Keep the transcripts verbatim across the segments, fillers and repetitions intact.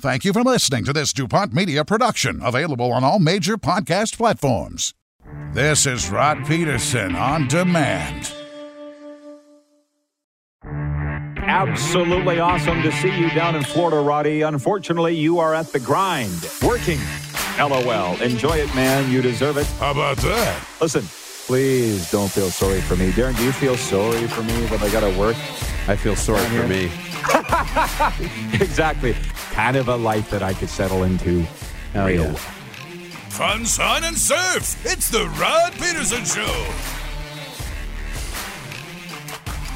Thank you for listening to this DuPont Media production, available on all major podcast platforms. This is Rod Peterson on Demand. Absolutely awesome to see you down in Florida, Roddy. Unfortunately, you are at the grind. Working. LOL. Enjoy it, man. You deserve it. How about that? Listen, please don't feel sorry for me. Darren, do you feel sorry for me that I got to work? I feel sorry for me. Exactly. Kind of a life that I could settle into. Oh, Real. Yeah. Fun, sun, and surf. It's the Rod Peterson Show.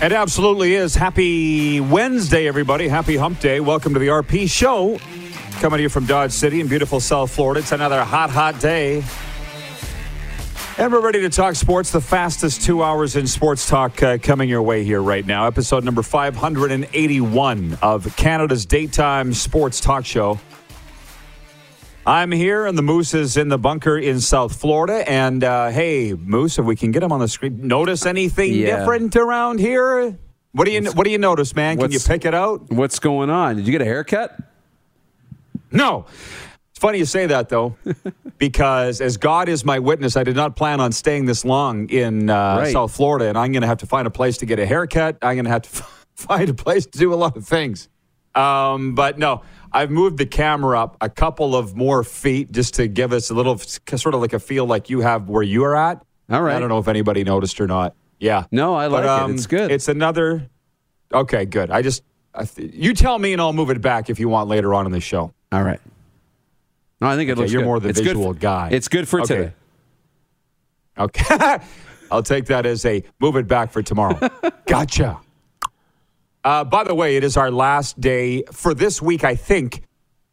It absolutely is. Happy Wednesday, everybody. Happy Hump Day. Welcome to the R P Show. Coming to you from Dodge City in beautiful South Florida. It's another hot, hot day. And we're ready to talk sports. The fastest two hours in sports talk uh, coming your way here right now. Episode number five eighty-one of Canada's daytime sports talk show. I'm here, and the Moose is in the bunker in South Florida. And, uh, hey, Moose, if we can get him on the screen, notice anything yeah. different around here? What do you What do you notice, man? Can you pick it out? What's going on? Did you get a haircut? No. It's funny you say that, though, because as God is my witness, I did not plan on staying this long in uh, right. South Florida, and I'm going to have to find a place to get a haircut. I'm going to have to f- find a place to do a lot of things. Um, but, no. I've moved the camera up a couple of more feet just to give us a little sort of like a feel like you have where you are at. All right. I don't know if anybody noticed or not. Yeah. No, I like but, um, it. It's good. It's another. Okay, good. I just, I th- you tell me and I'll move it back if you want later on in the show. All right. No, I think it okay, looks you're good. You're more the it's visual for, guy. It's good for okay. today. Okay. I'll take that as a move it back for tomorrow. Gotcha. Uh, by the way, it is our last day for this week, I think,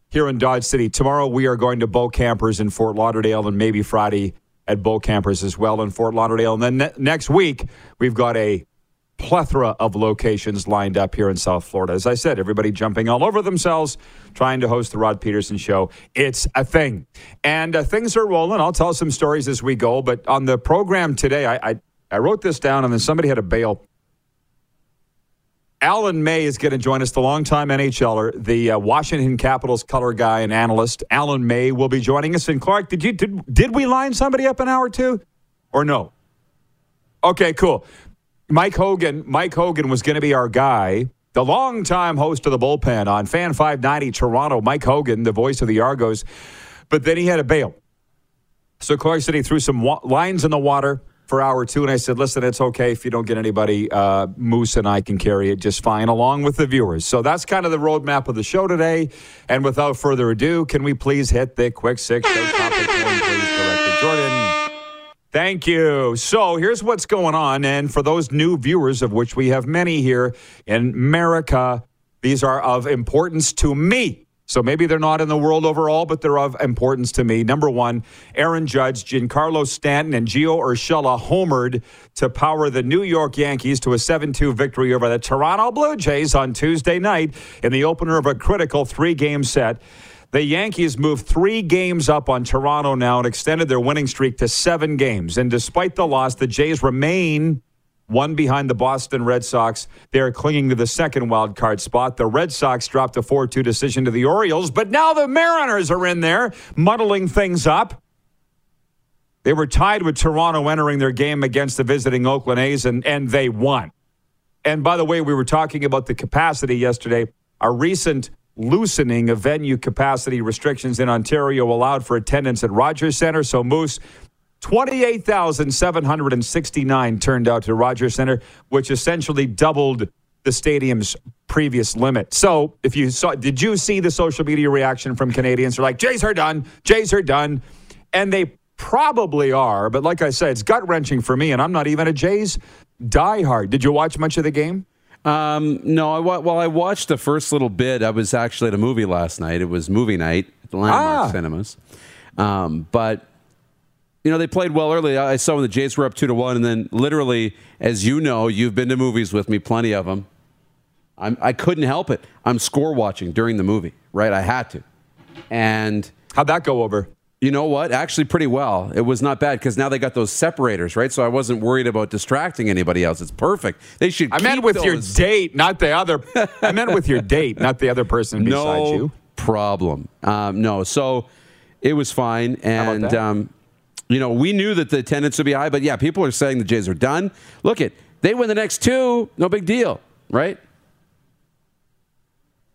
here in Dodge City. Tomorrow we are going to Bow Campers in Fort Lauderdale, and maybe Friday at Bow Campers as well in Fort Lauderdale. And then ne- next week we've got a plethora of locations lined up here in South Florida. As I said, everybody jumping all over themselves, trying to host the Rod Peterson Show. It's a thing. And uh, things are rolling. I'll tell some stories as we go. But on the program today, I, I, I wrote this down, and then somebody had a bail. Alan May is going to join us, the longtime NHLer, the uh, Washington Capitals color guy and analyst. Alan May will be joining us. And Clark, did you did, did we line somebody up an hour or two, or no? Okay, cool. Mike Hogan, Mike Hogan was going to be our guy, the longtime host of the Bullpen on Fan five ninety Toronto. Mike Hogan, the voice of the Argos, but then he had a bail. So Clark said he threw some wa- lines in the water for hour two, and I said, listen, it's okay if you don't get anybody. Uh, Moose and I can carry it just fine, along with the viewers. So that's kind of the roadmap of the show today. And without further ado, can we please hit the quick six? Topic one, please, Director Jordan. Thank you. So here's what's going on. And for those new viewers, of which we have many here in America, these are of importance to me. So maybe they're not in the world overall, but they're of importance to me. Number one, Aaron Judge, Giancarlo Stanton, and Gio Urshela homered to power the New York Yankees to a seven two victory over the Toronto Blue Jays on Tuesday night in the opener of a critical three-game set. The Yankees moved three games up on Toronto now and extended their winning streak to seven games. And despite the loss, the Jays remain one behind the Boston Red Sox. They are clinging to the second wild card spot. The Red Sox dropped a four two decision to the Orioles, but now the Mariners are in there muddling things up. They were tied with Toronto entering their game against the visiting Oakland A's, and, and they won. And by the way, we were talking about the capacity yesterday. A recent loosening of venue capacity restrictions in Ontario allowed for attendance at Rogers Centre, so Moose, twenty-eight thousand seven hundred sixty-nine turned out to Rogers Centre, which essentially doubled the stadium's previous limit. So, if you saw, did you see the social media reaction from Canadians? They're like, Jays are done, Jays are done. And they probably are, but like I said, it's gut-wrenching for me, and I'm not even a Jays diehard. Did you watch much of the game? Um, no, I wa- well, I watched the first little bit. I was actually at a movie last night. It was movie night at the Landmark ah. Cinemas. Um, but... You know, they played well early. I saw when the Jays were up two to one, and then literally, as you know, you've been to movies with me, plenty of them. I'm, I couldn't help it. I'm score watching during the movie, right? I had to. And how'd that go over? You know what? Actually, pretty well. It was not bad because now they got those separators, right? So I wasn't worried about distracting anybody else. It's perfect. They should. I keep meant with those. your date, not the other. I meant with your date, not the other person no, beside you. problem. Um, no, so it was fine. And, um, you know, we knew that the attendance would be high. But, yeah, people are saying the Jays are done. Look it, they win the next two, no big deal, right?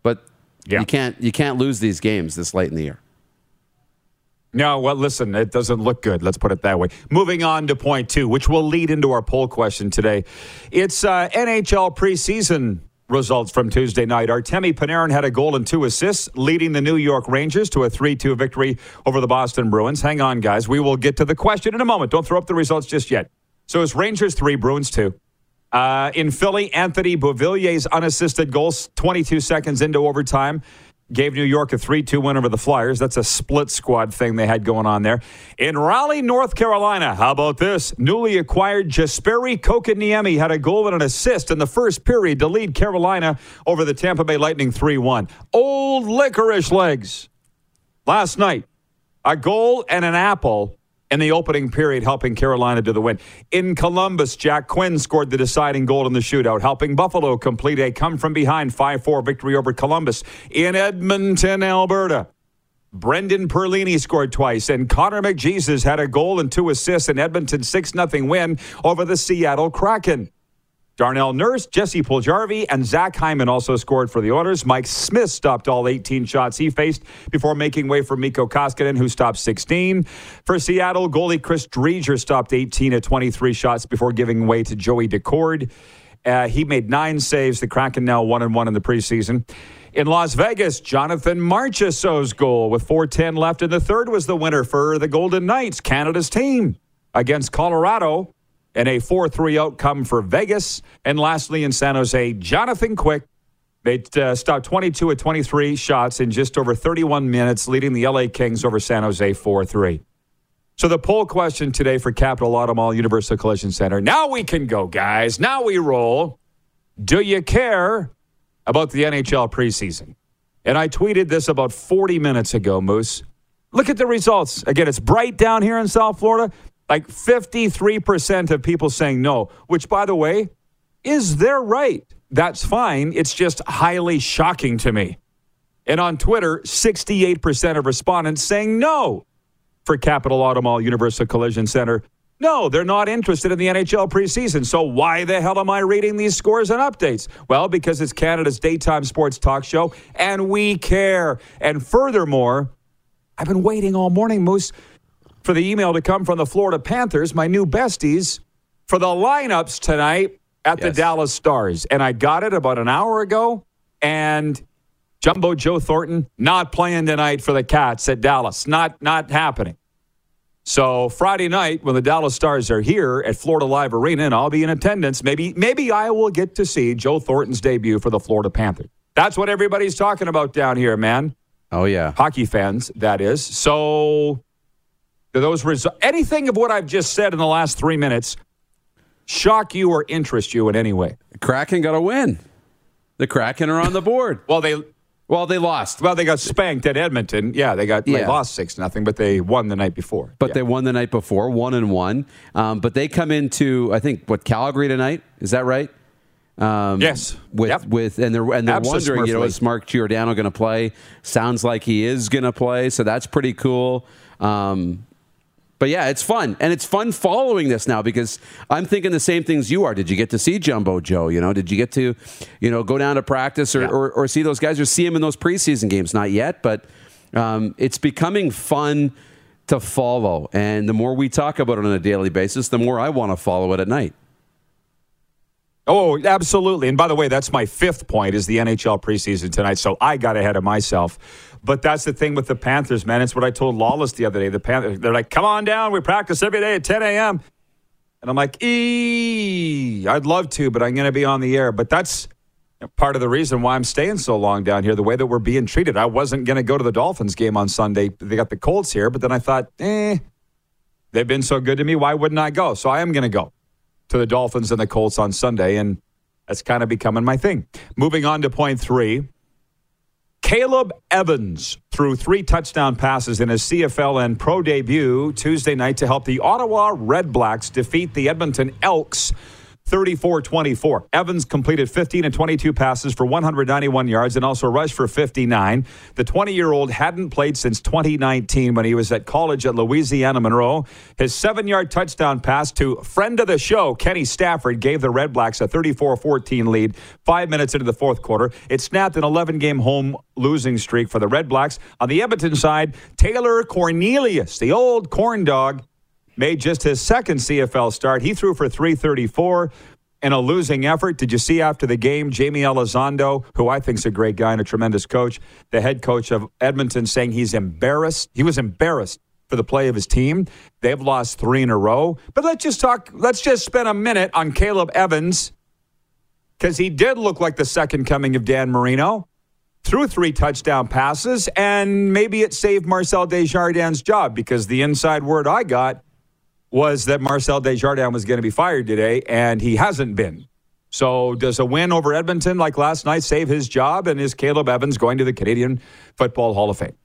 But yeah. you can't you can't lose these games this late in the year. No, well, listen, it doesn't look good. Let's put it that way. Moving on to point two, which will lead into our poll question today. It's uh, N H L preseason results from Tuesday night. Artemi Panarin had a goal and two assists, leading the New York Rangers to a three two victory over the Boston Bruins. Hang on, guys. We will get to the question in a moment. Don't throw up the results just yet. So it's Rangers three, Bruins two. Uh, in Philly, Anthony Beauvilliers' unassisted goals twenty-two seconds into overtime gave New York a three two win over the Flyers. That's a split squad thing they had going on there. In Raleigh, North Carolina, how about this? Newly acquired Jesperi Kokoniemi had a goal and an assist in the first period to lead Carolina over the Tampa Bay Lightning three one. Old Licorice Legs. Last night, a goal and an apple in the opening period, helping Carolina to the win. In Columbus, Jack Quinn scored the deciding goal in the shootout, helping Buffalo complete a come-from-behind five four victory over Columbus. In Edmonton, Alberta, Brendan Perlini scored twice, and Connor McJesus had a goal and two assists in Edmonton's six nothing win over the Seattle Kraken. Darnell Nurse, Jesse Puljujarvi, and Zach Hyman also scored for the Oilers. Mike Smith stopped all eighteen shots he faced before making way for Mikko Koskinen, who stopped sixteen. For Seattle, goalie Chris Driedger stopped eighteen of twenty-three shots before giving way to Joey Decord. Uh, he made nine saves. The Kraken now one and one in the preseason. In Las Vegas, Jonathan Marchessault's goal with four ten left in the third was the winner for the Golden Knights, Canada's team, against Colorado, and a four three outcome for Vegas. And lastly, in San Jose, Jonathan Quick they uh, stopped twenty-two of twenty-three shots in just over thirty-one minutes, leading the L A Kings over San Jose four three. So the poll question today for Capital Automall, Universal Collision Center. Now we can go, guys. Now we roll. Do you care about the N H L preseason? And I tweeted this about forty minutes ago, Moose. Look at the results. Again, it's bright down here in South Florida. Like fifty-three percent of people saying no, which, by the way, is their right. That's fine. It's just highly shocking to me. And on Twitter, sixty-eight percent of respondents saying no for Capital Automall Universal Collision Center. No, they're not interested in the N H L preseason. So why the hell am I reading these scores and updates? Well, because it's Canada's daytime sports talk show, and we care. And furthermore, I've been waiting all morning, Moose, for the email to come from the Florida Panthers, my new besties, for the lineups tonight at yes. the Dallas Stars. And I got it about an hour ago, and Jumbo Joe Thornton not playing tonight for the Cats at Dallas. Not not happening. So Friday night, when the Dallas Stars are here at Florida Live Arena, and I'll be in attendance, maybe maybe I will get to see Joe Thornton's debut for the Florida Panthers. That's what everybody's talking about down here, man. Oh, yeah. Hockey fans, that is. So those results, anything of what I've just said in the last three minutes, shock you or interest you in any way? The Kraken got a win. The Kraken are on the board. well, they well they lost. Well, they got spanked at Edmonton. Yeah, they got yeah. they lost six nothing, but they won the night before. But yeah. they won the night before, one and one. Um, but they come into I think what Calgary tonight is that right? Um, yes. With yep. with and they're and they're Absolutely. wondering, you know, is Mark Giordano going to play? Sounds like he is going to play, so that's pretty cool. Um, But, yeah, it's fun. And it's fun following this now because I'm thinking the same things you are. Did you get to see Jumbo Joe? You know, did you get to, you know, go down to practice or, yeah. or, or see those guys or see him in those preseason games? Not yet, but um, it's becoming fun to follow. And the more we talk about it on a daily basis, the more I want to follow it at night. Oh, absolutely. And by the way, that's my fifth point is the N H L preseason tonight. So I got ahead of myself. But that's the thing with the Panthers, man. It's what I told Lawless the other day. The Panthers, they're like, come on down. We practice every day at ten a.m. And I'm like, ee, I'd love to, but I'm going to be on the air. But that's part of the reason why I'm staying so long down here, the way that we're being treated. I wasn't going to go to the Dolphins game on Sunday. They got the Colts here. But then I thought, eh, they've been so good to me. Why wouldn't I go? So I am going to go to the Dolphins and the Colts on Sunday, and that's kind of becoming my thing. Moving on to point three, Caleb Evans threw three touchdown passes in his C F L and pro debut Tuesday night to help the Ottawa Red Blacks defeat the Edmonton Elks thirty-four twenty-four. Evans completed fifteen and twenty-two passes for one hundred ninety-one yards and also rushed for fifty-nine. The twenty-year-old hadn't played since twenty nineteen when he was at college at Louisiana Monroe. His seven-yard touchdown pass to friend of the show, Kenny Stafford, gave the Red Blacks a thirty-four fourteen lead five minutes into the fourth quarter. It snapped an eleven-game home losing streak for the Red Blacks. On the Edmonton side, Taylor Cornelius, the old corn dog, made just his second C F L start. He threw for three thirty-four in a losing effort. Did you see after the game, Jamie Elizondo, who I think is a great guy and a tremendous coach, the head coach of Edmonton, saying he's embarrassed. He was embarrassed for the play of his team. They've lost three in a row. But let's just talk, let's just spend a minute on Caleb Evans, because he did look like the second coming of Dan Marino. Threw three touchdown passes, and maybe it saved Marcel Desjardins' job, because the inside word I got was that Marcel Desjardins was going to be fired today, and he hasn't been. So does a win over Edmonton like last night save his job, and is Caleb Evans going to the Canadian Football Hall of Fame?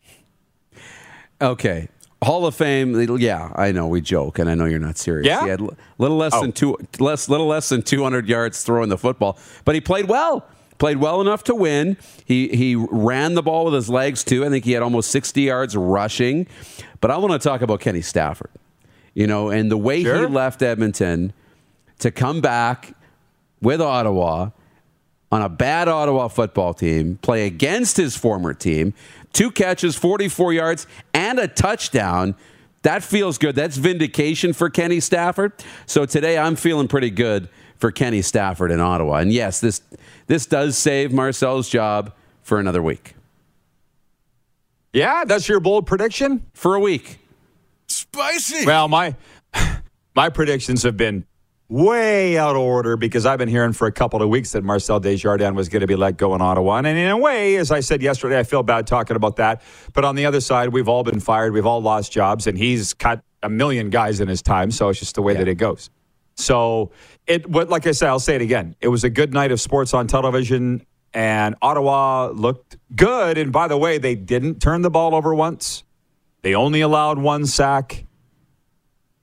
Okay. Hall of Fame, yeah, I know we joke, and I know you're not serious. Yeah? He had little less, oh. than two, less, little less than two hundred yards throwing the football, but he played well. Played well enough to win. He he ran the ball with his legs, too. I think he had almost sixty yards rushing. But I want to talk about Kenny Stafford. You know, and the way sure. he left Edmonton to come back with Ottawa on a bad Ottawa football team, play against his former team, two catches, forty-four yards, and a touchdown, that feels good. That's vindication for Kenny Stafford. So today I'm feeling pretty good for Kenny Stafford in Ottawa. And yes, this this does save Marcel's job for another week. Yeah, that's your bold prediction? For a week. Spicy. Well, my my predictions have been way out of order, because I've been hearing for a couple of weeks that Marcel Desjardins was going to be let go in Ottawa. And in a way, as I said yesterday, I feel bad talking about that. But on the other side, we've all been fired. We've all lost jobs. And he's cut a million guys in his time. So it's just the way yeah. that it goes. So, it like I said, I'll say it again. It was a good night of sports on television, and Ottawa looked good. And by the way, they didn't turn the ball over once. They only allowed one sack.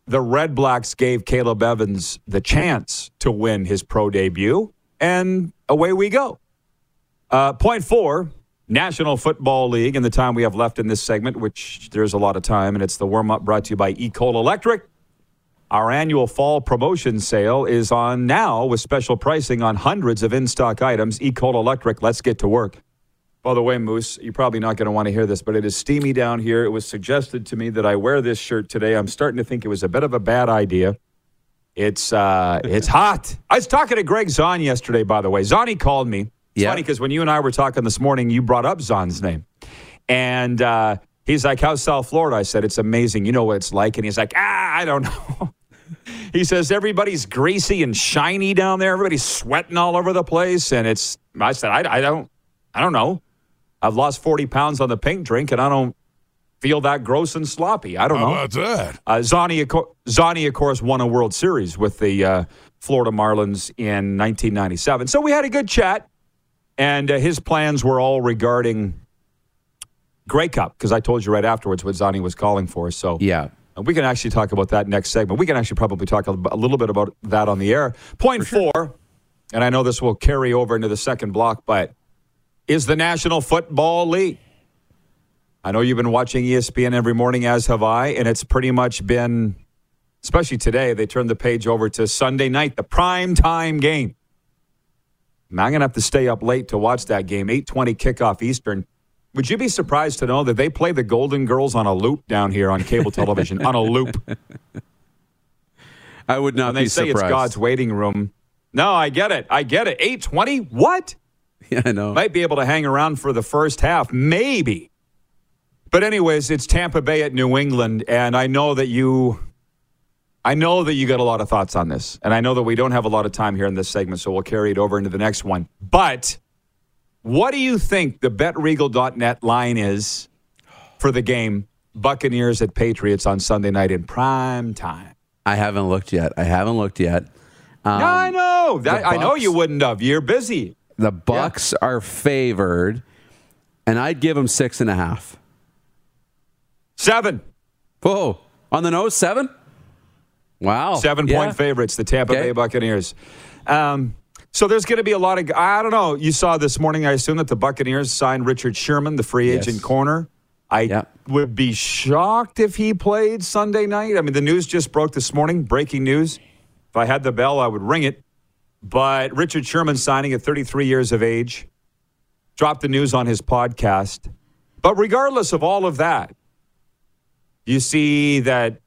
The Red Blacks gave Caleb Evans the chance to win his pro debut, and away we go. Uh, point four, National Football League, and the time we have left in this segment, which there's a lot of time, and it's the warm-up brought to you by E-Coal Electric. Our annual fall promotion sale is on now with special pricing on hundreds of in-stock items. E-Coal Electric, let's get to work. By the way, Moose, you're probably not going to want to hear this, but it is steamy down here. It was suggested to me that I wear this shirt today. I'm starting to think it was a bit of a bad idea. It's uh, it's hot. I was talking to Greg Zahn yesterday, by the way. Zahnie called me. It's yeah. funny, because when you and I were talking this morning, you brought up Zahn's name. And uh, he's like, how's South Florida? I said, it's amazing. You know what it's like. And he's like, ah, I don't know. He says, everybody's greasy and shiny down there. Everybody's sweating all over the place. And it's, I said, I, I don't, I don't know. I've lost forty pounds on the pink drink, and I don't feel that gross and sloppy. I don't know. How about that? Uh, Zahnie, Zahnie, of course, won a World Series with the uh, Florida Marlins in nineteen ninety-seven. So we had a good chat, and uh, his plans were all regarding Grey Cup, because I told you right afterwards what Zahnie was calling for. So yeah. We can actually talk about that next segment. We can actually probably talk a little bit about that on the air. Point four, sure. and I know this will carry over into the second block, but is the National Football League. I know you've been watching E S P N every morning, as have I, and it's pretty much been, especially today, they turned the page over to Sunday night, the primetime game. And I'm going to have to stay up late to watch that game, eight twenty kickoff Eastern. Would you be surprised to know that they play the Golden Girls on a loop down here on cable television, on a loop? I would not be surprised. They say it's God's waiting room. No, I get it. I get it. eight twenty? What? Yeah, I know. Might be able to hang around for the first half. Maybe. But anyways, it's Tampa Bay at New England, and I know that you... I know that you got a lot of thoughts on this, and I know that we don't have a lot of time here in this segment, so we'll carry it over into the next one. But... what do you think the bet regal dot net line is for the game Buccaneers at Patriots on Sunday night in prime time? I haven't looked yet. I haven't looked yet. Um, no, I know. That, Bucs, I know you wouldn't have. You're busy. The Bucs yeah. are favored, and I'd give them six and a half. Seven. Whoa. On the nose, seven? Wow. Seven-point yeah. favorites, the Tampa okay. Bay Buccaneers. Um, so there's going to be a lot of – I don't know. You saw this morning, I assume, that the Buccaneers signed Richard Sherman, the free agent yes. corner. I yep. would be shocked if he played Sunday night. I mean, the news just broke this morning, breaking news. If I had the bell, I would ring it. But Richard Sherman signing at thirty-three years of age, dropped the news on his podcast. But regardless of all of that, you see that,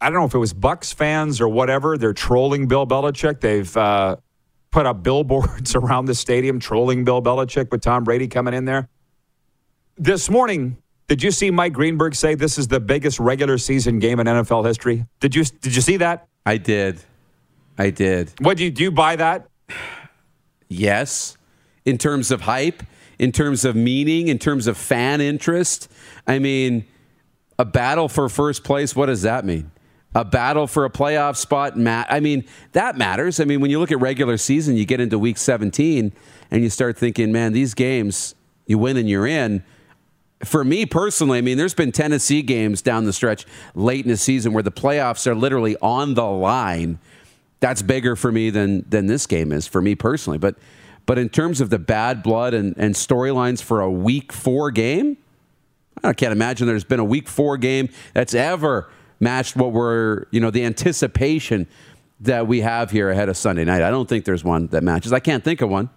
I don't know if it was Bucs fans or whatever, they're trolling Bill Belichick. They've uh, put up billboards around the stadium trolling Bill Belichick with Tom Brady coming in there. This morning, did you see Mike Greenberg say this is the biggest regular season game in N F L history? Did you did you see that? I did. I did. What do you do you buy that? Yes. In terms of hype, in terms of meaning, in terms of fan interest. I mean, a battle for first place, what does that mean? A battle for a playoff spot, Matt. I mean, that matters. I mean, when you look at regular season, you get into week seventeen and you start thinking, man, these games, you win and you're in. For me personally, I mean, there's been Tennessee games down the stretch late in the season where the playoffs are literally on the line. That's bigger for me than than this game is for me personally. But but in terms of the bad blood and, and storylines for a week four game, I can't imagine there's been a week four game that's ever matched what we're, you know, the anticipation that we have here ahead of Sunday night. I don't think there's one that matches. I can't think of one.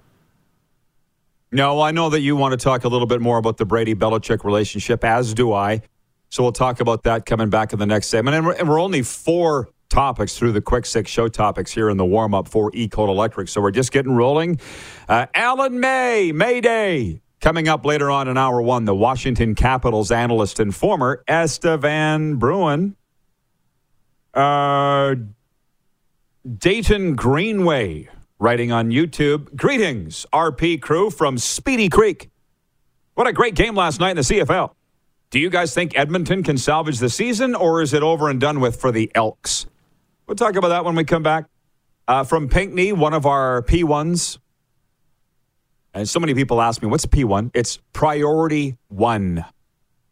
No, I know that you want to talk a little bit more about the Brady-Belichick relationship, as do I. So we'll talk about that coming back in the next segment. And we're, and we're only four topics through the quick six show topics here in the warm-up for E-Code Electric. So we're just getting rolling. Uh, Alan May, May Day, coming up later on in hour one. The Washington Capitals analyst and former Estevan Bruin. Uh, Dayton Greenway writing on YouTube. Greetings, R P crew from Speedy Creek. What a great game last night in the C F L. Do you guys think Edmonton can salvage the season, or is it over and done with for the Elks? We'll talk about that when we come back. Uh, from Pinckney, one of our P ones. And so many people ask me, what's P one? It's priority one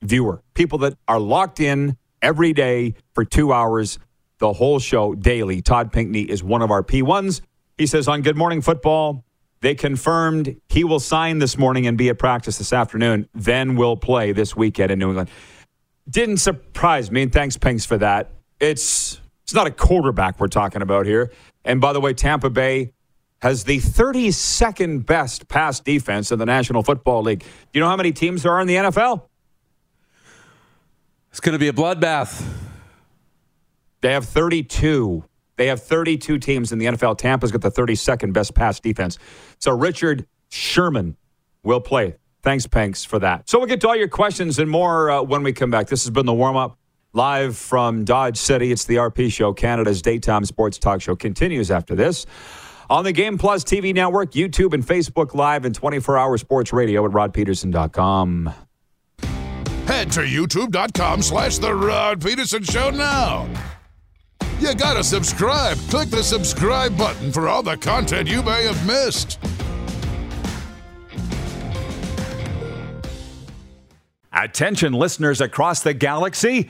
viewer. People that are locked in every day for two hours, the whole show daily. Todd Pinckney is one of our P ones. He says on Good Morning Football, they confirmed he will sign this morning and be at practice this afternoon, then will play this weekend in New England. Didn't surprise me, and thanks, Pinks, for that. It's, it's not a quarterback we're talking about here. And by the way, Tampa Bay has the thirty-second best pass defense in the National Football League. Do you know how many teams there are in the N F L? It's going to be a bloodbath. They have thirty-two. They have thirty-two teams in the N F L. Tampa's got the thirty-second best pass defense. So Richard Sherman will play. Thanks, Panks, for that. So we'll get to all your questions and more uh, when we come back. This has been the warm-up live from Dodge City. It's the R P Show. Canada's daytime sports talk show continues after this. On the Game Plus T V network, YouTube and Facebook Live, and twenty-four hour sports radio at rod peterson dot com. Head to youtube.com slash The Rod Peterson Show now. You gotta subscribe. Click the subscribe button for all the content you may have missed. Attention listeners across the galaxy,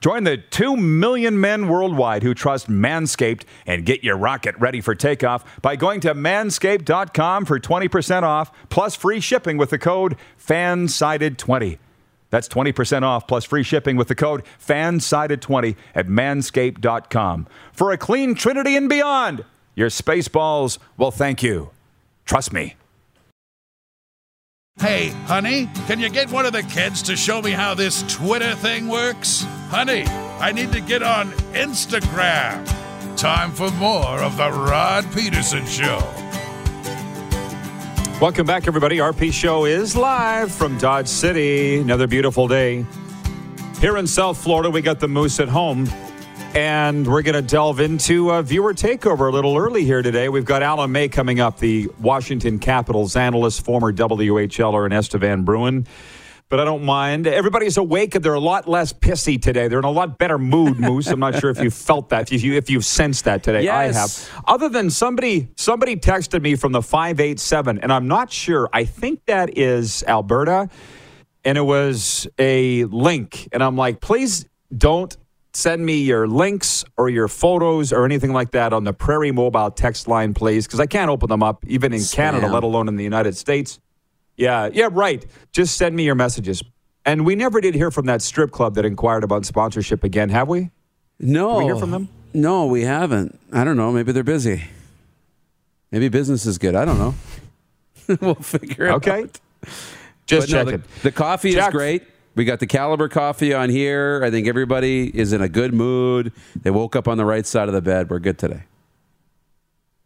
Join the two million men worldwide who trust Manscaped and get your rocket ready for takeoff by going to manscaped dot com for twenty percent off plus free shipping with the code FANSIDED twenty. That's twenty percent off plus free shipping with the code FANSIDED twenty at manscaped dot com. For a clean trinity and beyond, your space balls will thank you. Trust me. Hey, honey, can you get one of the kids to show me how this Twitter thing works? Honey, I need to get on Instagram. Time for more of The Rod Peterson Show. Welcome back, everybody. R P Show is live from Dodge City. Another beautiful day. Here in South Florida, we got the moose at home. And we're going to delve into uh, viewer takeover a little early here today. We've got Alan May coming up, the Washington Capitals analyst, former W H L er and Estevan Bruin. But I don't mind. Everybody's awake and they're a lot less pissy today. They're in a lot better mood, Moose. I'm not sure if you felt that, if, you, if you've sensed that today. Yes. I have. Other than somebody somebody texted me from the five eight seven, and I'm not sure. I think that is Alberta, and it was a link. And I'm like, please don't send me your links or your photos or anything like that on the Prairie Mobile text line, please, because I can't open them up, even in Spam. Canada, let alone in the United States. Yeah, yeah, right. Just send me your messages. And we never did hear from that strip club that inquired about sponsorship again, have we? No. Did we hear from them? No, we haven't. I don't know. Maybe they're busy. Maybe business is good. I don't know. We'll figure it okay. out. Okay. Just check no, it. The, the coffee check. is great. We got the Caliber coffee on here. I think everybody is in a good mood. They woke up on the right side of the bed. We're good today.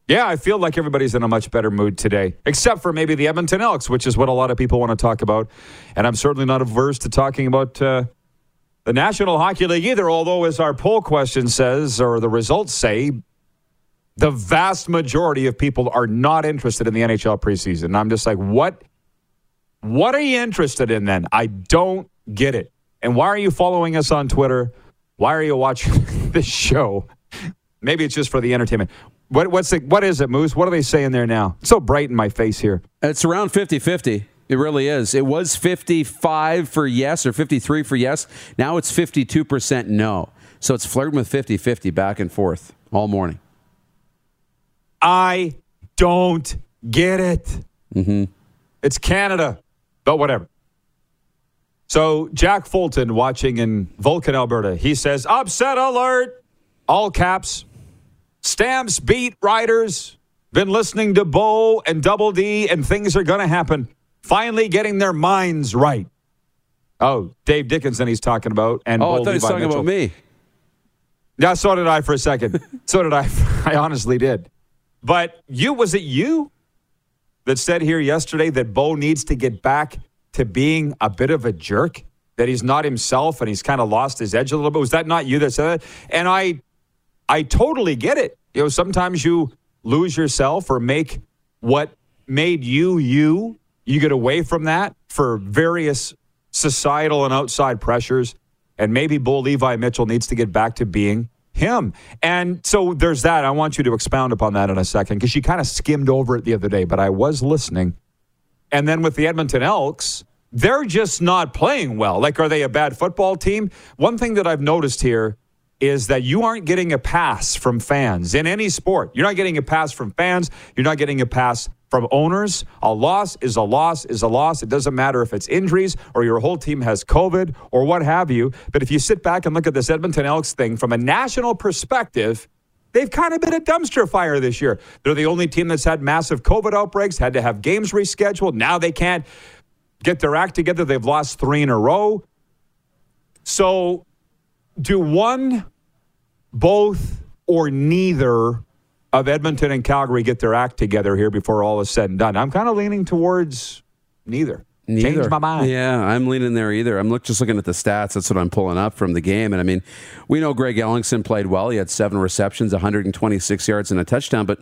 Yeah, I feel like everybody's in a much better mood today, except for maybe the Edmonton Elks, which is what a lot of people want to talk about. And I'm certainly not averse to talking about uh, the National Hockey League either, although as our poll question says, or the results say, the vast majority of people are not interested in the N H L preseason. And I'm just like, what? What are you interested in then? I don't get it. And why are you following us on Twitter? Why are you watching this show? Maybe it's just for the entertainment. What what's the, what is it, Moose? What are they saying there now? It's so bright in my face here. It's around fifty-fifty. It really is. It was fifty-five for yes or fifty-three for yes. Now it's fifty-two percent no. So it's flirting with fifty-fifty back and forth all morning. I don't get it. Mm-hmm. It's Canada, but whatever. So Jack Fulton watching in Vulcan, Alberta. He says, upset alert, all caps. Stamps beat Riders. Been listening to Bo and Double D, and things are going to happen. Finally getting their minds right. Oh, Dave Dickinson he's talking about. And oh, Bo I thought he was talking Mitchell. About me. Yeah, so did I for a second. So did I. I honestly did. But you, was it you that said here yesterday that Bo needs to get back to being a bit of a jerk? That he's not himself and he's kind of lost his edge a little bit? Was that not you that said that? And I... I totally get it. You know, sometimes you lose yourself or make what made you you. You get away from that for various societal and outside pressures. And maybe Bull Levi Mitchell needs to get back to being him. And so there's that. I want you to expound upon that in a second because she kind of skimmed over it the other day, but I was listening. And then with the Edmonton Elks, they're just not playing well. Like, are they a bad football team? One thing that I've noticed here is that you aren't getting a pass from fans in any sport. You're not getting a pass from fans. You're not getting a pass from owners. A loss is a loss is a loss. It doesn't matter if it's injuries or your whole team has COVID or what have you. But if you sit back and look at this Edmonton Elks thing from a national perspective, they've kind of been a dumpster fire this year. They're the only team that's had massive COVID outbreaks, had to have games rescheduled. Now they can't get their act together. They've lost three in a row. So do one, both, or neither of Edmonton and Calgary get their act together here before all is said and done? I'm kind of leaning towards neither. Neither. Change my mind. Yeah, I'm leaning there either. I'm look, just looking at the stats. That's what I'm pulling up from the game. And, I mean, we know Greg Ellingson played well. He had seven receptions, one hundred twenty-six yards, and a touchdown. But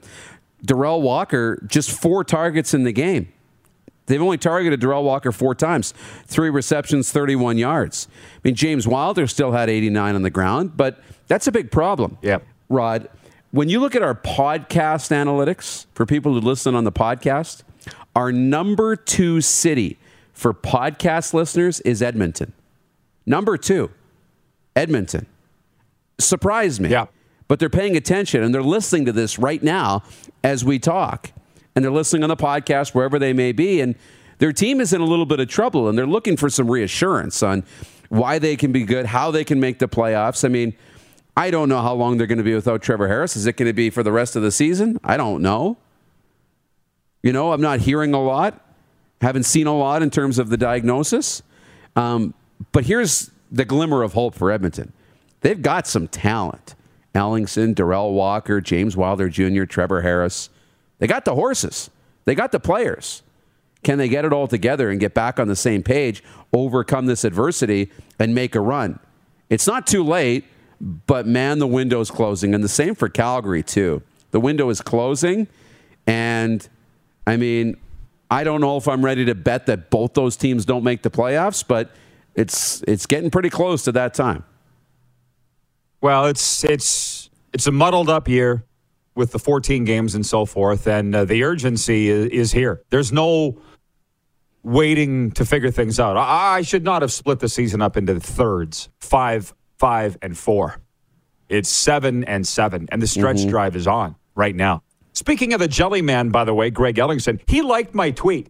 Darrell Walker, just four targets in the game. They've only targeted Darrell Walker four times, three receptions, thirty-one yards. I mean, James Wilder still had eighty-nine on the ground, but that's a big problem. Yeah, Rod, when you look at our podcast analytics, for people who listen on the podcast, our number two city for podcast listeners is Edmonton. Number two, Edmonton. Surprised me. Yeah. But they're paying attention, and they're listening to this right now as we talk. And they're listening on the podcast, wherever they may be. And their team is in a little bit of trouble, and they're looking for some reassurance on why they can be good, how they can make the playoffs. I mean, I don't know how long they're going to be without Trevor Harris. Is it going to be for the rest of the season? I don't know. You know, I'm not hearing a lot. Haven't seen a lot in terms of the diagnosis. Um, but here's the glimmer of hope for Edmonton. They've got some talent. Ellingson, Darrell Walker, James Wilder Junior, Trevor Harris. They got the horses. They got the players. Can they get it all together and get back on the same page, overcome this adversity, and make a run? It's not too late. But, man, the window's closing. And the same for Calgary, too. The window is closing. And, I mean, I don't know if I'm ready to bet that both those teams don't make the playoffs, but it's it's getting pretty close to that time. Well, it's it's it's a muddled up year with the fourteen games and so forth, and uh, the urgency is, is here. There's no waiting to figure things out. I, I should not have split the season up into thirds, five, five, and four. It's seven and seven, and the stretch mm-hmm. drive is on right now. Speaking of the Jelly Man, by the way, Greg Ellingson, he liked my tweet.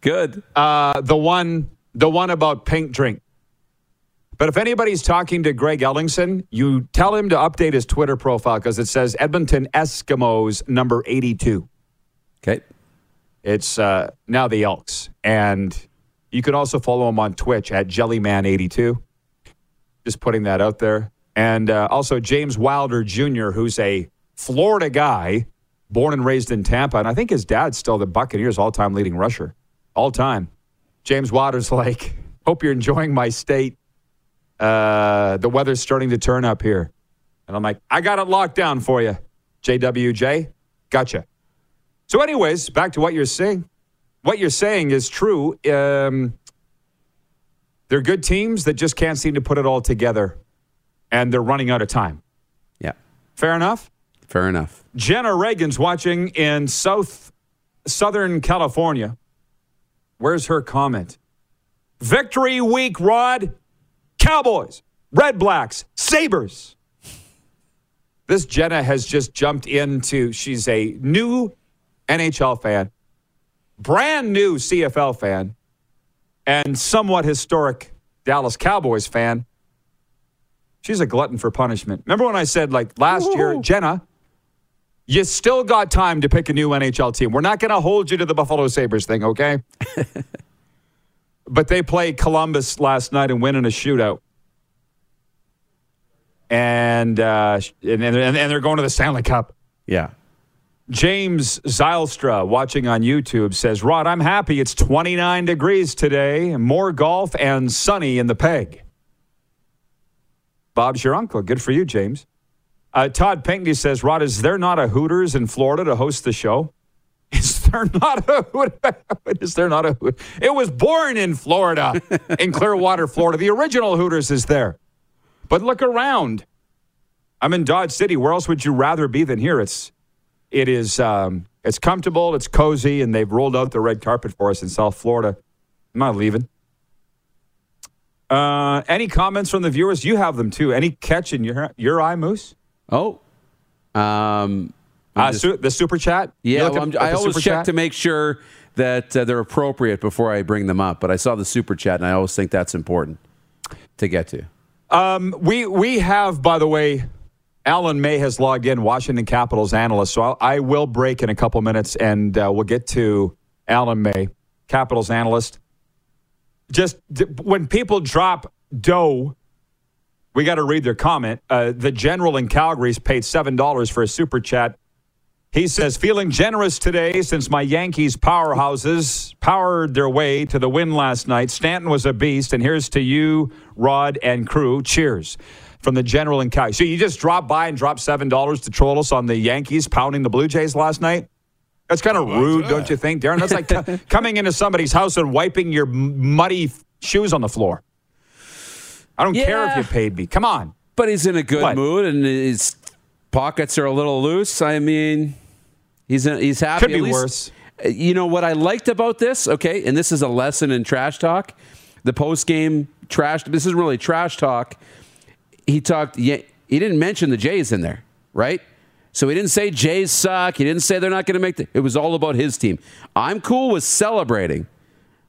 Good. Uh, the one, the one about pink drink. But if anybody's talking to Greg Ellingson, you tell him to update his Twitter profile because it says Edmonton Eskimos number eighty-two. Okay. It's uh, now the Elks. And you can also follow him on Twitch at Jellyman eighty-two. Just putting that out there. And uh, also James Wilder Junior, who's a Florida guy, born and raised in Tampa. And I think his dad's still the Buccaneers' all-time leading rusher. All-time. James Wilder's like, hope you're enjoying my state. Uh, the weather's starting to turn up here. And I'm like, I got it locked down for you, J W J. Gotcha. So anyways, back to what you're saying. What you're saying is true. Um, they're good teams that just can't seem to put it all together. And they're running out of time. Yeah. Fair enough? Fair enough. Jenna Reagan's watching in South Southern California. Where's her comment? Victory week, Rod. Cowboys, Red Blacks, Sabres. This Jenna has just jumped into, she's a new N H L fan, brand new C F L fan, and somewhat historic Dallas Cowboys fan. She's a glutton for punishment. Remember when I said, like, last Woo-hoo. year, Jenna, you still got time to pick a new N H L team. We're not going to hold you to the Buffalo Sabres thing, okay? But they played Columbus last night and win in a shootout. And, uh, and, and, and they're going to the Stanley Cup. Yeah. James Zylstra, watching on YouTube, says, Rod, I'm happy it's twenty-nine degrees today, more golf and sunny in the peg. Bob's your uncle. Good for you, James. Uh, Todd Pinkney says, Rod, is there not a Hooters in Florida to host the show? Is there not a Hooters? Is there not a Hooters? It was born in Florida, in Clearwater, Florida. The original Hooters is there. But look around. I'm in Dodge City. Where else would you rather be than here? It's, it is, um, it's comfortable, it's cozy, and they've rolled out the red carpet for us in South Florida. I'm not leaving. Uh, any comments from the viewers? You have them, too. Any catch in your your eye, Moose? Oh. Um, uh, just, su- the Super Chat? Yeah, well, at, I always check chat? to make sure that uh, they're appropriate before I bring them up. But I saw the Super Chat, and I always think that's important to get to. Um, we, we have, by the way, Alan May has logged in, Washington Capitals analyst. So I'll, I will break in a couple minutes, and uh, we'll get to Alan May, Capitals analyst. Just when people drop dough, we got to read their comment. Uh, the general in Calgary's paid seven dollars for a super chat. He says, feeling generous today since my Yankees powerhouses powered their way to the win last night. Stanton was a beast, and here's to you, Rod and crew. Cheers. From the general in Calgary. So you just drop by and drop seven dollars to troll us on the Yankees pounding the Blue Jays last night? That's kind of rude, don't you think, Darren? That's like c- coming into somebody's house and wiping your muddy f- shoes on the floor. I don't yeah. care if you paid me. Come on. But he's in a good what? mood, and his pockets are a little loose. I mean, he's in, he's happy. Could be least, worse. You know what I liked about this? Okay, and this is a lesson in trash talk. The post-game trash. This is really trash talk. He talked. He didn't mention the Jays in there, right? So he didn't say Jays suck. He didn't say they're not going to make it. It was all about his team. I'm cool with celebrating.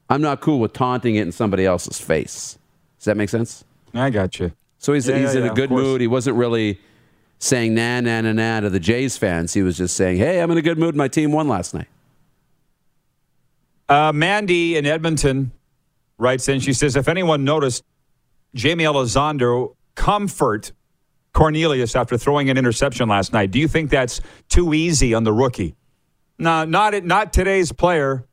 I'm not cool with taunting it in somebody else's face. Does that make sense? I got you. So he's, yeah, he's yeah, in a good mood. He wasn't really saying na, na, na, na to the Jays fans. He was just saying, hey, I'm in a good mood. My team won last night. Uh, Mandy in Edmonton writes in. She says, if anyone noticed, Jamie Elizondo comfort Cornelius after throwing an interception last night. Do you think that's too easy on the rookie? No, not, not today's player.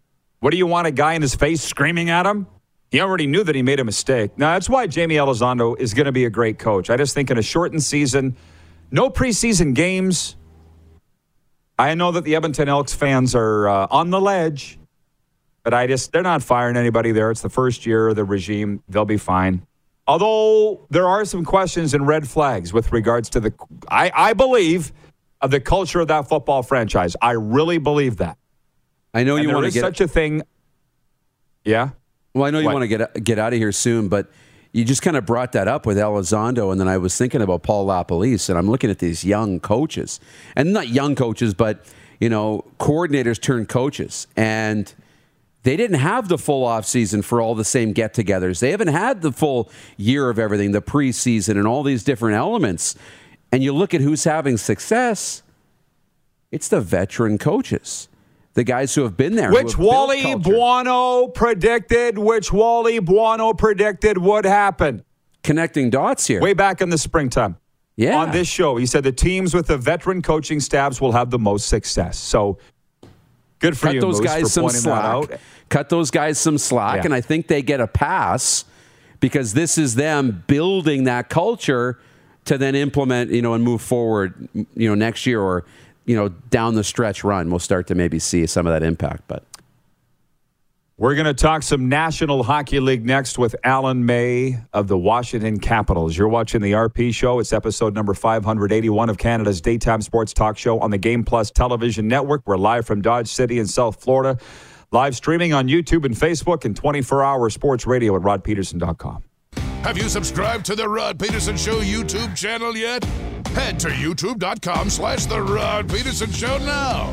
What do you want, a guy in his face screaming at him? He already knew that he made a mistake. Now, that's why Jamie Elizondo is going to be a great coach. I just think in a shortened season, no preseason games. I know that the Edmonton Elks fans are uh, on the ledge, but I just, they're not firing anybody there. It's the first year of the regime. They'll be fine. Although there are some questions and red flags with regards to the, I, I believe, of the culture of that football franchise. I really believe that. I know and you want to get such a thing. Yeah. Well, I know you what? want to get get out of here soon, but you just kind of brought that up with Elizondo, and then I was thinking about Paul LaPolice, and I'm looking at these young coaches, and not young coaches, but you know, coordinators turned coaches, and they didn't have the full off season for all the same get-togethers. They haven't had the full year of everything, the preseason, and all these different elements. And you look at who's having success; it's the veteran coaches. The guys who have been there. Which Wally Buono predicted, which Wally Buono predicted would happen. Connecting dots here. Way back in the springtime. Yeah. On this show, he said the teams with the veteran coaching staffs will have the most success. So, good for you, Moose, for pointing that out. Cut those guys some slack, yeah. And I think they get a pass because this is them building that culture to then implement, you know, and move forward, you know, next year or you know, down the stretch run, we'll start to maybe see some of that impact. But we're going to talk some National Hockey League next with Alan May of the Washington Capitals. You're watching the R P Show. It's episode number five hundred eighty-one of Canada's daytime sports talk show on the Game Plus television network. We're live from Dodge City in South Florida, live streaming on YouTube and Facebook, and twenty-four hour sports radio at rod peterson dot com. Have you subscribed to the Rod Peterson Show YouTube channel yet? Head to youtube.com slash The Rod Peterson Show now.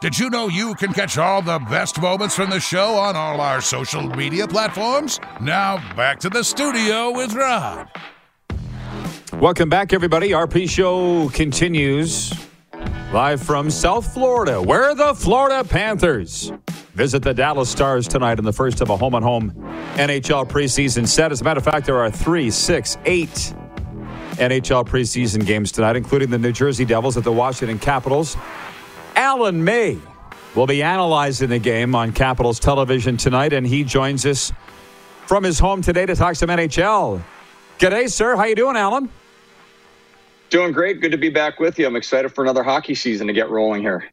Did you know you can catch all the best moments from the show on all our social media platforms? Now back to the studio with Rod. Welcome back, everybody. R P Show continues live from South Florida. We're the Florida Panthers. Visit the Dallas Stars tonight in the first of a home-and-home N H L preseason set. As a matter of fact, there are three, six, eight N H L preseason games tonight, including the New Jersey Devils at the Washington Capitals. Alan May will be analyzing the game on Capitals television tonight, and he joins us from his home today to talk some N H L. G'day, sir. How you doing, Alan? Doing great. Good to be back with you. I'm excited for another hockey season to get rolling here.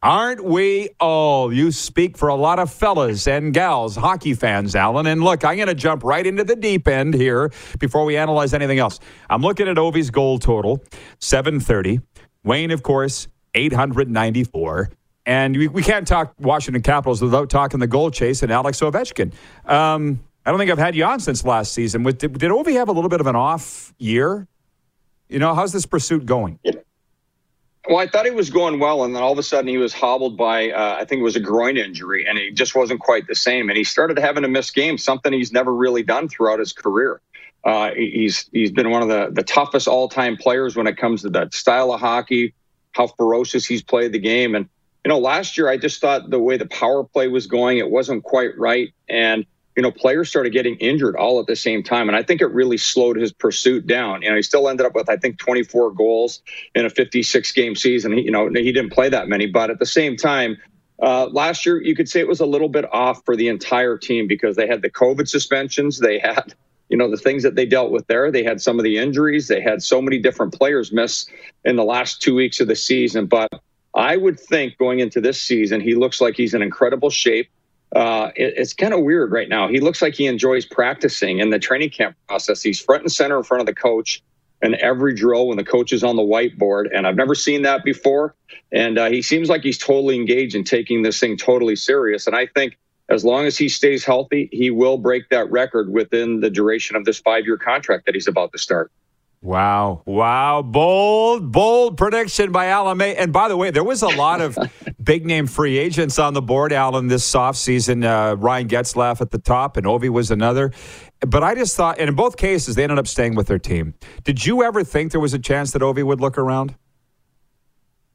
Aren't we all? You speak for a lot of fellas and gals, hockey fans, Alan. And look, I'm going to jump right into the deep end here before we analyze anything else. I'm looking at Ovi's goal total, seven thirty. Wayne, of course, eight hundred ninety-four. And we, we can't talk Washington Capitals without talking the goal chase and Alex Ovechkin. Um, I don't think I've had you on since last season. Did, did Ovi have a little bit of an off year? You know, how's this pursuit going? Yeah. Well, I thought he was going well, and then all of a sudden he was hobbled by, uh, I think it was a groin injury, and he just wasn't quite the same. And he started having to miss games, something he's never really done throughout his career. Uh, he's He's been one of the, the toughest all-time players when it comes to that style of hockey, how ferocious he's played the game. And, you know, last year I just thought the way the power play was going, it wasn't quite right. And, you know, players started getting injured all at the same time. And I think it really slowed his pursuit down. You know, he still ended up with, I think, twenty-four goals in a fifty-six game season. He, you know, he didn't play that many. But at the same time, uh, last year, you could say it was a little bit off for the entire team because they had the COVID suspensions. They had, you know, the things that they dealt with there. They had some of the injuries. They had so many different players miss in the last two weeks of the season. But I would think going into this season, he looks like he's in incredible shape. Uh, it, it's kind of weird right now. He looks like he enjoys practicing in the training camp process. He's front and center in front of the coach in every drill when the coach is on the whiteboard. And I've never seen that before. And uh, he seems like he's totally engaged in taking this thing totally serious. And I think as long as he stays healthy, he will break that record within the duration of this five-year contract that he's about to start. Wow. Wow. Bold, bold prediction by Alan May. And by the way, there was a lot of big-name free agents on the board, Alan, this offseason. Uh, Ryan Getzlaf at the top, and Ovi was another. But I just thought, and in both cases, they ended up staying with their team. Did you ever think there was a chance that Ovi would look around?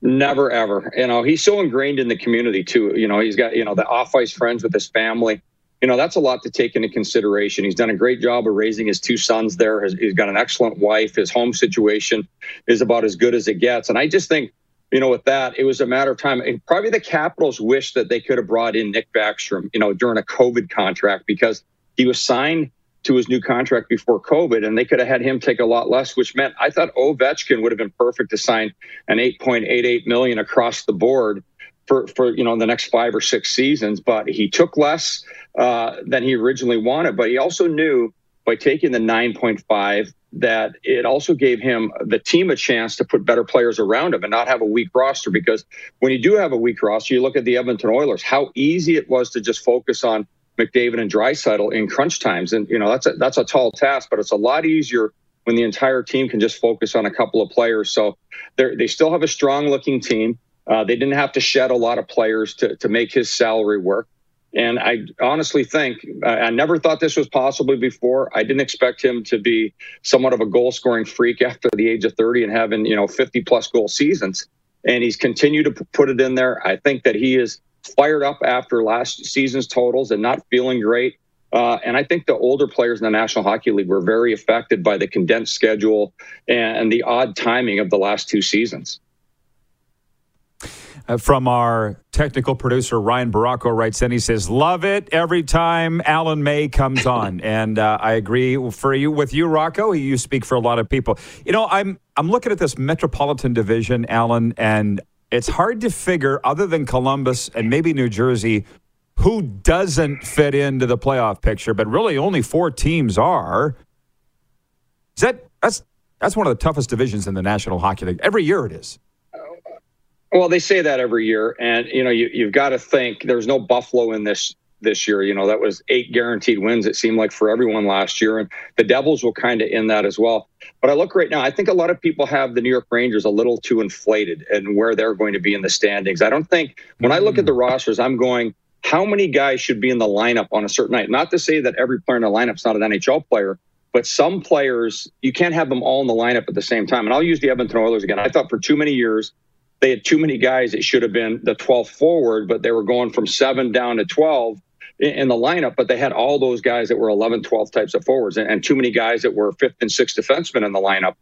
Never, ever. You know, he's so ingrained in the community, too. You know, he's got, you know, the off-ice friends with his family. you know, that's a lot to take into consideration. He's done a great job of raising his two sons there. He's got an excellent wife. His home situation is about as good as it gets. And I just think, you know, with that, it was a matter of time. And probably the Capitals wish that they could have brought in Nick Backstrom, you know, during a COVID contract, because he was signed to his new contract before COVID, and they could have had him take a lot less, which meant I thought Ovechkin would have been perfect to sign an eight point eight eight million dollars across the board for, for you know, the next five or six seasons. But he took less uh, than he originally wanted. But he also knew by taking the nine point five that it also gave him, the team, a chance to put better players around him and not have a weak roster. Because when you do have a weak roster, you look at the Edmonton Oilers, how easy it was to just focus on McDavid and Draisaitl in crunch times. And, you know, that's a, that's a tall task, but it's a lot easier when the entire team can just focus on a couple of players. So they still have a strong looking team. Uh, they didn't have to shed a lot of players to, to make his salary work. And I honestly think, I never thought this was possible before. I didn't expect him to be somewhat of a goal-scoring freak after the age of thirty and having, you know, fifty-plus goal seasons. And he's continued to put it in there. I think that he is fired up after last season's totals and not feeling great. Uh, and I think the older players in the National Hockey League were very affected by the condensed schedule and the odd timing of the last two seasons. Uh, from our technical producer, Ryan Baracco, writes in, he says, love it every time Alan May comes on. And uh, I agree for you with you, Rocco. You speak for a lot of people. You know, I'm I'm looking at this Metropolitan Division, Alan, and it's hard to figure, other than Columbus and maybe New Jersey, who doesn't fit into the playoff picture. But really only four teams are. Is that, that's, that's one of the toughest divisions in the National Hockey League. Every year it is. Well, they say that every year, and you know you, you've got to think there's no Buffalo in this this year. You know, that was eight guaranteed wins, it seemed like, for everyone last year, and the Devils were kind of in that as well. But I look right now, I think a lot of people have the New York Rangers a little too inflated and where they're going to be in the standings. I don't think when I look at the rosters, I'm going, how many guys should be in the lineup on a certain night? Not to say that every player in the lineup's not an N H L player. But some players, you can't have them all in the lineup at the same time. And I'll use the Edmonton Oilers again. I thought for too many years, they had too many guys that should have been the twelfth forward, but they were going from seven down to twelve in the lineup. But they had all those guys that were eleven, twelve types of forwards, and too many guys that were fifth and sixth defensemen in the lineup.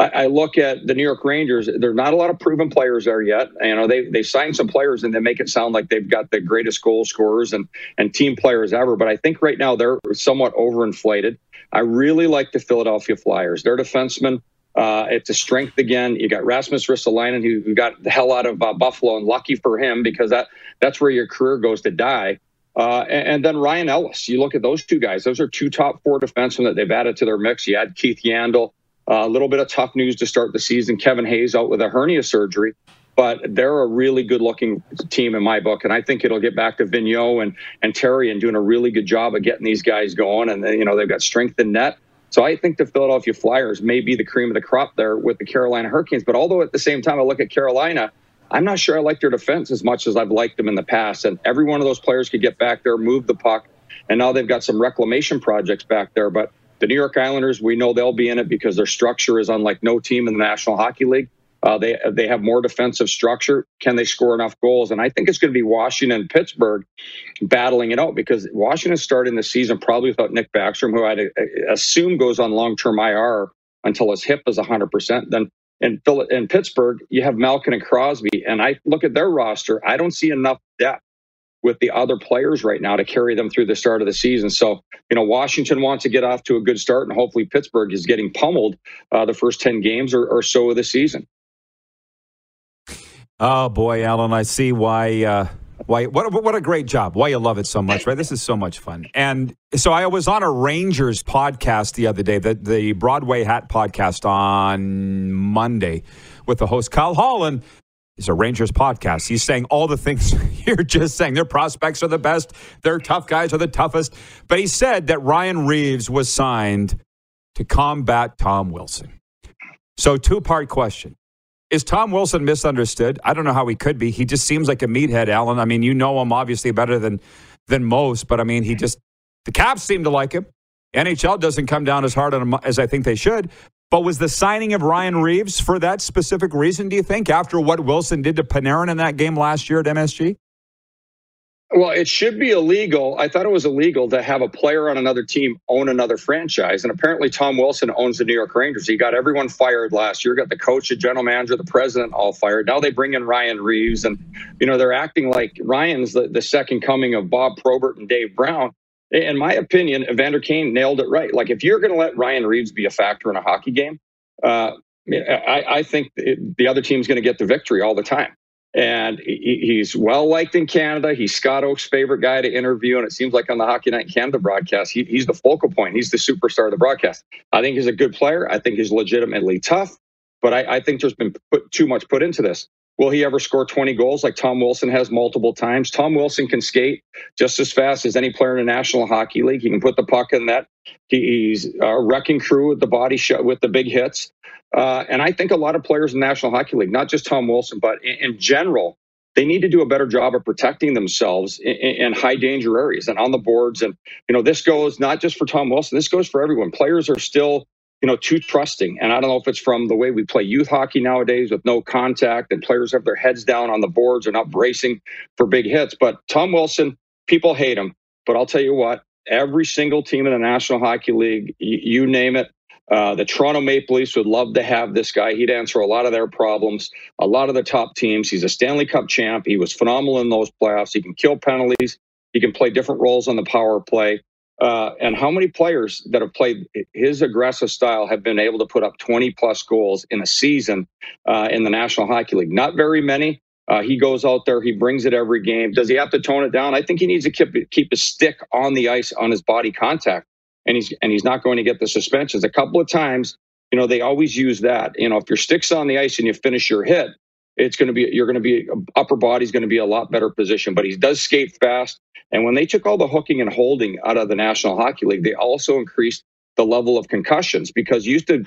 I look at the New York Rangers. There's not a lot of proven players there yet. You know, they they signed some players and they make it sound like they've got the greatest goal scorers and and team players ever. But I think right now they're somewhat overinflated. I really like the Philadelphia Flyers. Their defensemen. Uh, it's a strength again. You got Rasmus Ristolainen, who, who got the hell out of uh, Buffalo, and lucky for him, because that, that's where your career goes to die. Uh, and, and then Ryan Ellis. You look at those two guys. Those are two top four defensemen that they've added to their mix. You add Keith Yandel. A uh, little bit of tough news to start the season. Kevin Hayes out with a hernia surgery. But they're a really good-looking team in my book, and I think it'll get back to Vigneault and, and Terry and doing a really good job of getting these guys going. And, you know, they've got strength in net. So I think the Philadelphia Flyers may be the cream of the crop there with the Carolina Hurricanes. But although at the same time I look at Carolina, I'm not sure I like their defense as much as I've liked them in the past. And every one of those players could get back there, move the puck, and now they've got some reclamation projects back there. But the New York Islanders, we know they'll be in it because their structure is unlike no team in the National Hockey League. Uh, they they have more defensive structure. Can they score enough goals? And I think it's going to be Washington and Pittsburgh battling it out, because Washington's starting the season probably without Nick Backstrom, who I'd assume goes on long-term I R until his hip is one hundred percent. Then in, in Pittsburgh, you have Malkin and Crosby. And I look at their roster. I don't see enough depth with the other players right now to carry them through the start of the season. So, you know, Washington wants to get off to a good start, and hopefully Pittsburgh is getting pummeled uh, the first ten games or, or so of the season. Oh boy, Alan! I see why. Uh, why? What? What a great job! Why you love it so much, right? This is so much fun. And so I was on a Rangers podcast the other day, the the Broadway Hat podcast on Monday, with the host Kyle Holland. It's a Rangers podcast. He's saying all the things you're just saying. Their prospects are the best. Their tough guys are the toughest. But he said that Ryan Reeves was signed to combat Tom Wilson. So two part question. Is Tom Wilson misunderstood? I don't know how he could be. He just seems like a meathead, Alan. I mean, you know him obviously better than than most, but I mean, he just, the Caps seem to like him. N H L doesn't come down as hard on him as I think they should. But was the signing of Ryan Reeves for that specific reason, do you think, after what Wilson did to Panarin in that game last year at M S G? Well, it should be illegal. I thought it was illegal to have a player on another team own another franchise. And apparently Tom Wilson owns the New York Rangers. He got everyone fired last year, got the coach, the general manager, the president all fired. Now they bring in Ryan Reeves. And, you know, they're acting like Ryan's the, the second coming of Bob Probert and Dave Brown. In my opinion, Evander Kane nailed it right. Like, if you're going to let Ryan Reeves be a factor in a hockey game, uh, I, I think it, the other team's going to get the victory all the time. And he's well-liked in Canada. He's Scott Oak's favorite guy to interview. And it seems like on the Hockey Night in Canada broadcast, he, he's the focal point. He's the superstar of the broadcast. I think he's a good player. I think he's legitimately tough. But I, I think there's been put, too much put into this. Will he ever score twenty goals like Tom Wilson has multiple times? Tom Wilson can skate just as fast as any player in the National Hockey League. He can put the puck in net. He, he's a wrecking crew with the body shot, with the big hits. Uh, and I think a lot of players in the National Hockey League, not just Tom Wilson, but in, in general, they need to do a better job of protecting themselves in, in high danger areas and on the boards. And, you know, this goes not just for Tom Wilson. This goes for everyone. Players are still, you know, too trusting. And I don't know if it's from the way we play youth hockey nowadays with no contact and players have their heads down on the boards and not bracing for big hits. But Tom Wilson, people hate him. But I'll tell you what, every single team in the National Hockey League, you, you name it, uh, the Toronto Maple Leafs would love to have this guy. He'd answer a lot of their problems, a lot of the top teams. He's a Stanley Cup champ. He was phenomenal in those playoffs. He can kill penalties. He can play different roles on the power play. Uh, and how many players that have played his aggressive style have been able to put up twenty plus goals in a season uh, in the National Hockey League? Not very many. Uh, he goes out there. He brings it every game. Does he have to tone it down? I think he needs to keep, keep his stick on the ice, on his body contact. And he's, and he's not going to get the suspensions. A couple of times, you know, they always use that. You know, if your stick's on the ice and you finish your hit, it's going to be, you're going to be, upper body's going to be a lot better position, but he does skate fast. And when they took all the hooking and holding out of the National Hockey League, they also increased the level of concussions, because you used to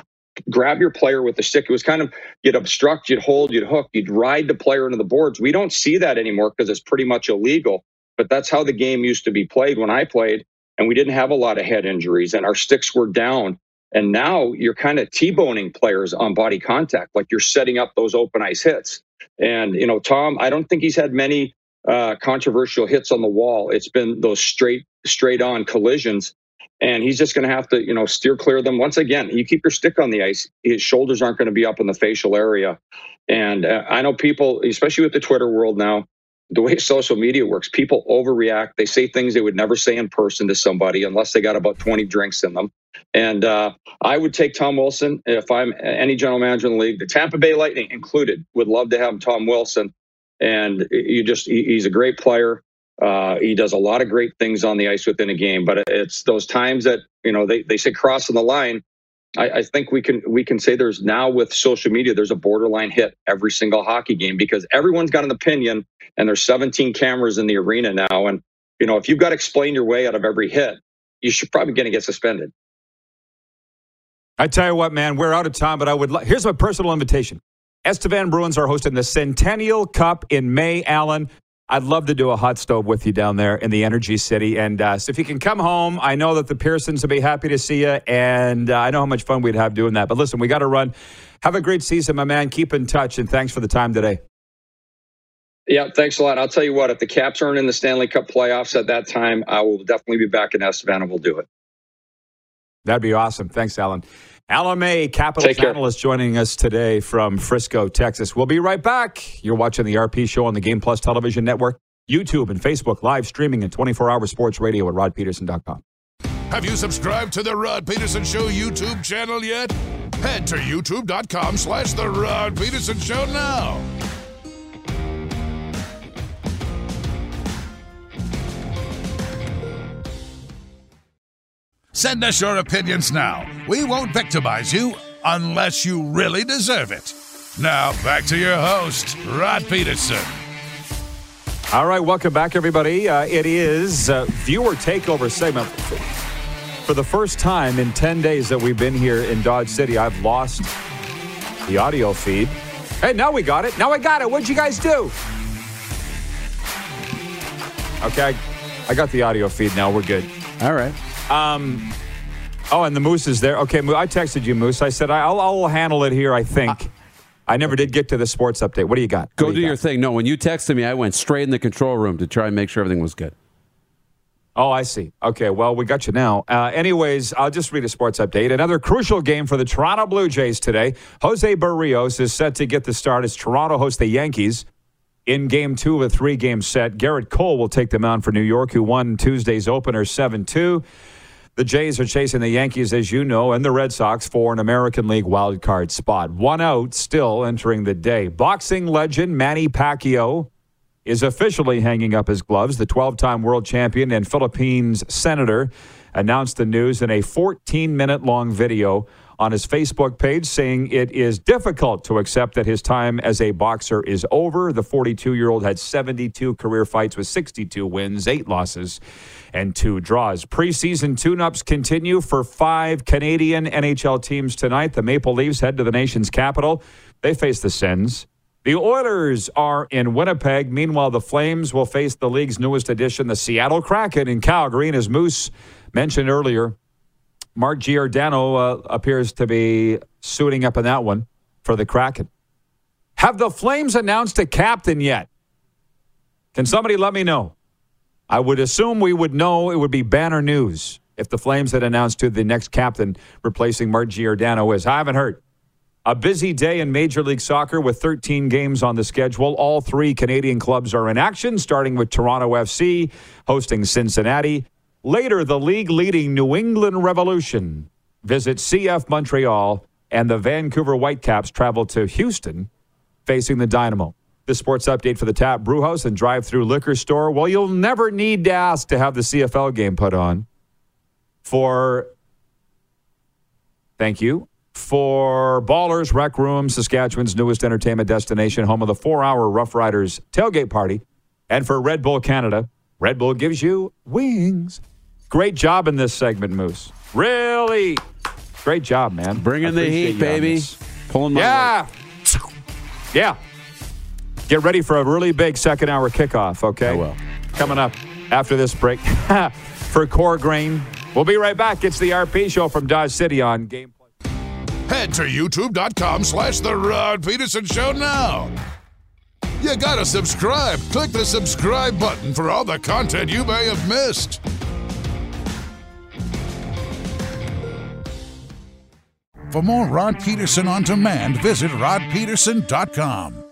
grab your player with the stick. It was kind of, you'd obstruct, you'd hold, you'd hook, you'd ride the player into the boards. We don't see that anymore because it's pretty much illegal, but that's how the game used to be played when I played. And we didn't have a lot of head injuries and our sticks were down. And now you're kind of T-boning players on body contact, like you're setting up those open ice hits. And, you know, Tom, I don't think he's had many uh, controversial hits on the wall. It's been those straight, straight on collisions. And he's just going to have to, you know, steer clear of them. Once again, you keep your stick on the ice, his shoulders aren't going to be up in the facial area. And uh, I know people, especially with the Twitter world now, the way social media works, people overreact. They say things they would never say in person to somebody unless they got about twenty drinks in them. And uh, I would take Tom Wilson if I'm any general manager in the league. The Tampa Bay Lightning included would love to have Tom Wilson. And you just he's a great player. Uh, he does a lot of great things on the ice within a game. But it's those times that, you know, they, they say crossing the line. I, I think we can we can say there's now with social media, there's a borderline hit every single hockey game because everyone's got an opinion and there's seventeen cameras in the arena now. And, you know, if you've got to explain your way out of every hit, you should probably going to get suspended. I tell you what, man, we're out of time, but I would like, here's my personal invitation. Estevan Bruins are hosting the Centennial Cup in May, Allen. I'd love to do a hot stove with you down there in the Energy City. And uh, so if you can come home, I know that the Pearsons will be happy to see you. And uh, I know how much fun we'd have doing that. But listen, we got to run. Have a great season, my man. Keep in touch. And thanks for the time today. Yeah, thanks a lot. I'll tell you what, if the Caps aren't in the Stanley Cup playoffs at that time, I will definitely be back in Estevan and we'll do it. That'd be awesome. Thanks, Alan. Alan May, Capitals analyst, joining us today from Frisco, Texas. We'll be right back. You're watching the R P Show on the Game Plus Television Network, YouTube and Facebook, live streaming, and twenty-four hour sports radio at rod peterson dot com. Have you subscribed to the Rod Peterson Show YouTube channel yet? Head to youtube.com slash the Rod Peterson Show now. Send us your opinions now. We won't victimize you unless you really deserve it. Now, back to your host, Rod Peterson. All right, welcome back, everybody. Uh, it is uh, Viewer Takeover segment. For the first time in ten days that we've been here in Dodge City, I've lost the audio feed. Hey, now we got it. Now I got it. What'd you guys do? Okay, I got the audio feed now. We're good. All right. Um, oh, and the Moose is there. Okay, I texted you, Moose. I said, I'll, I'll handle it here, I think. I, I never did get to the sports update. What do you got? Go do, do you your got? thing. No, when you texted me, I went straight in the control room to try and make sure everything was good. Oh, I see. Okay, well, we got you now. Uh, anyways, I'll just read a sports update. Another crucial game for the Toronto Blue Jays today. Jose Barrios is set to get the start as Toronto hosts the Yankees in game two of a three-game set. Garrett Cole will take the mound for New York, who won Tuesday's opener seven two. The Jays are chasing the Yankees, as you know, and the Red Sox for an American League wildcard spot. One out still entering the day. Boxing legend Manny Pacquiao is officially hanging up his gloves. The twelve-time world champion and Philippines senator announced the news in a fourteen-minute-long video on his Facebook page, saying it is difficult to accept that his time as a boxer is over. The forty-two-year-old had seventy-two career fights with sixty-two wins, eight losses, and two draws. Preseason tune-ups continue for five Canadian N H L teams tonight. The Maple Leafs head to the nation's capital. They face the Sens. The Oilers are in Winnipeg. Meanwhile, the Flames will face the league's newest addition, the Seattle Kraken, in Calgary. And as Moose mentioned earlier, Mark Giordano uh, appears to be suiting up in that one for the Kraken. Have the Flames announced a captain yet? Can somebody let me know? I would assume we would know. It would be banner news if the Flames had announced who the next captain replacing Mark Giordano is. I haven't heard. A busy day in Major League Soccer with thirteen games on the schedule. All three Canadian clubs are in action, starting with Toronto F C hosting Cincinnati. Later, the league-leading New England Revolution visit C F Montreal, and the Vancouver Whitecaps travel to Houston facing the Dynamo. The sports update for the Tap Brewhouse and drive-thru liquor store. Well, you'll never need to ask to have the C F L game put on for... Thank you. For Ballers Rec Room, Saskatchewan's newest entertainment destination, home of the four-hour Rough Riders tailgate party. And for Red Bull Canada, Red Bull gives you wings. Great job in this segment, Moose. Really great job, man. Bringing the heat, baby. Pulling my Yeah. Leg. Yeah. Get ready for a really big second-hour kickoff, okay? I will. Coming up after this break. For Core Grain, we'll be right back. It's the R P Show from Dodge City on Game. Head to youtube.com slash The Rod Peterson Show now. You gotta subscribe. Click the subscribe button for all the content you may have missed. For more Rod Peterson on demand, visit rod peterson dot com.